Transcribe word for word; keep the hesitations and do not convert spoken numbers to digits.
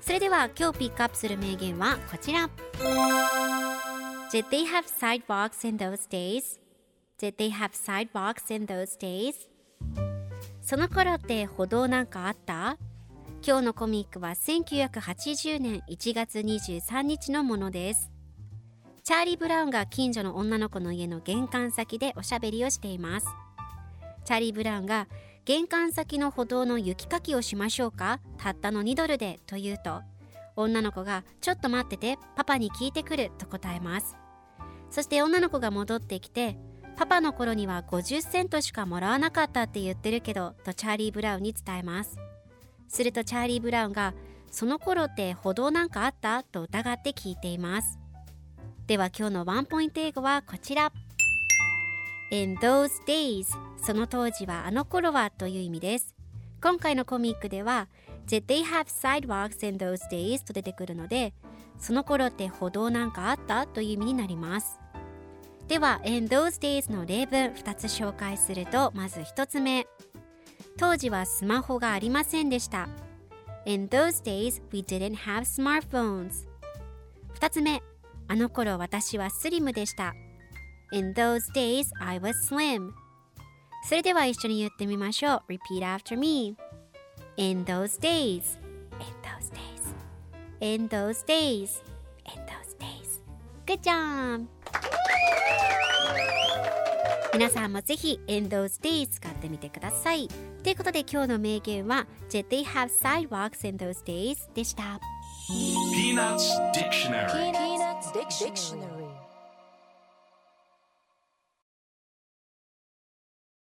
それでは今日ピックアップする名言はこちら。 Did they have sidewalks in those days? Did they have sidewalks in those days? その頃って歩道なんかあった？今日のコミックはせんきゅうひゃくはちじゅうねんいちがつにじゅうさんにちのものです。チャーリー・ブラウンが近所の女の子の家の玄関先でおしゃべりをしています。チャーリー・ブラウンが玄関先の歩道の雪かきをしましょうか、たったのにドルでと言うと、女の子がちょっと待ってて、パパに聞いてくると答えます。そして女の子が戻ってきて、パパの頃にはごじゅっセントしかもらわなかったって言ってるけどとチャーリー・ブラウンに伝えます。するとチャーリー・ブラウンがその頃って歩道なんかあったと疑って聞いています。では今日のワンポイント英語はこちら。 In those days その当時はあの頃はという意味です。今回のコミックでは Did they have sidewalks in those days と出てくるので、その頃って歩道なんかあったという意味になります。では In those days の例文ふたつ紹介すると、まずひとつめ、当時はスマホがありませんでした。 In those days we didn't have smartphones。 ふたつめ、あの頃私はスリムでした。 In those days I was slim。 それでは一緒に言ってみましょう。 Repeat after me。 In those days In those days In those days In those days Good job。 皆さんもぜひ In those days 使ってみてください。ということで今日の名言は Did they have sidewalks in those days? でした。Peanuts Dictionary. Peanuts Dictionary.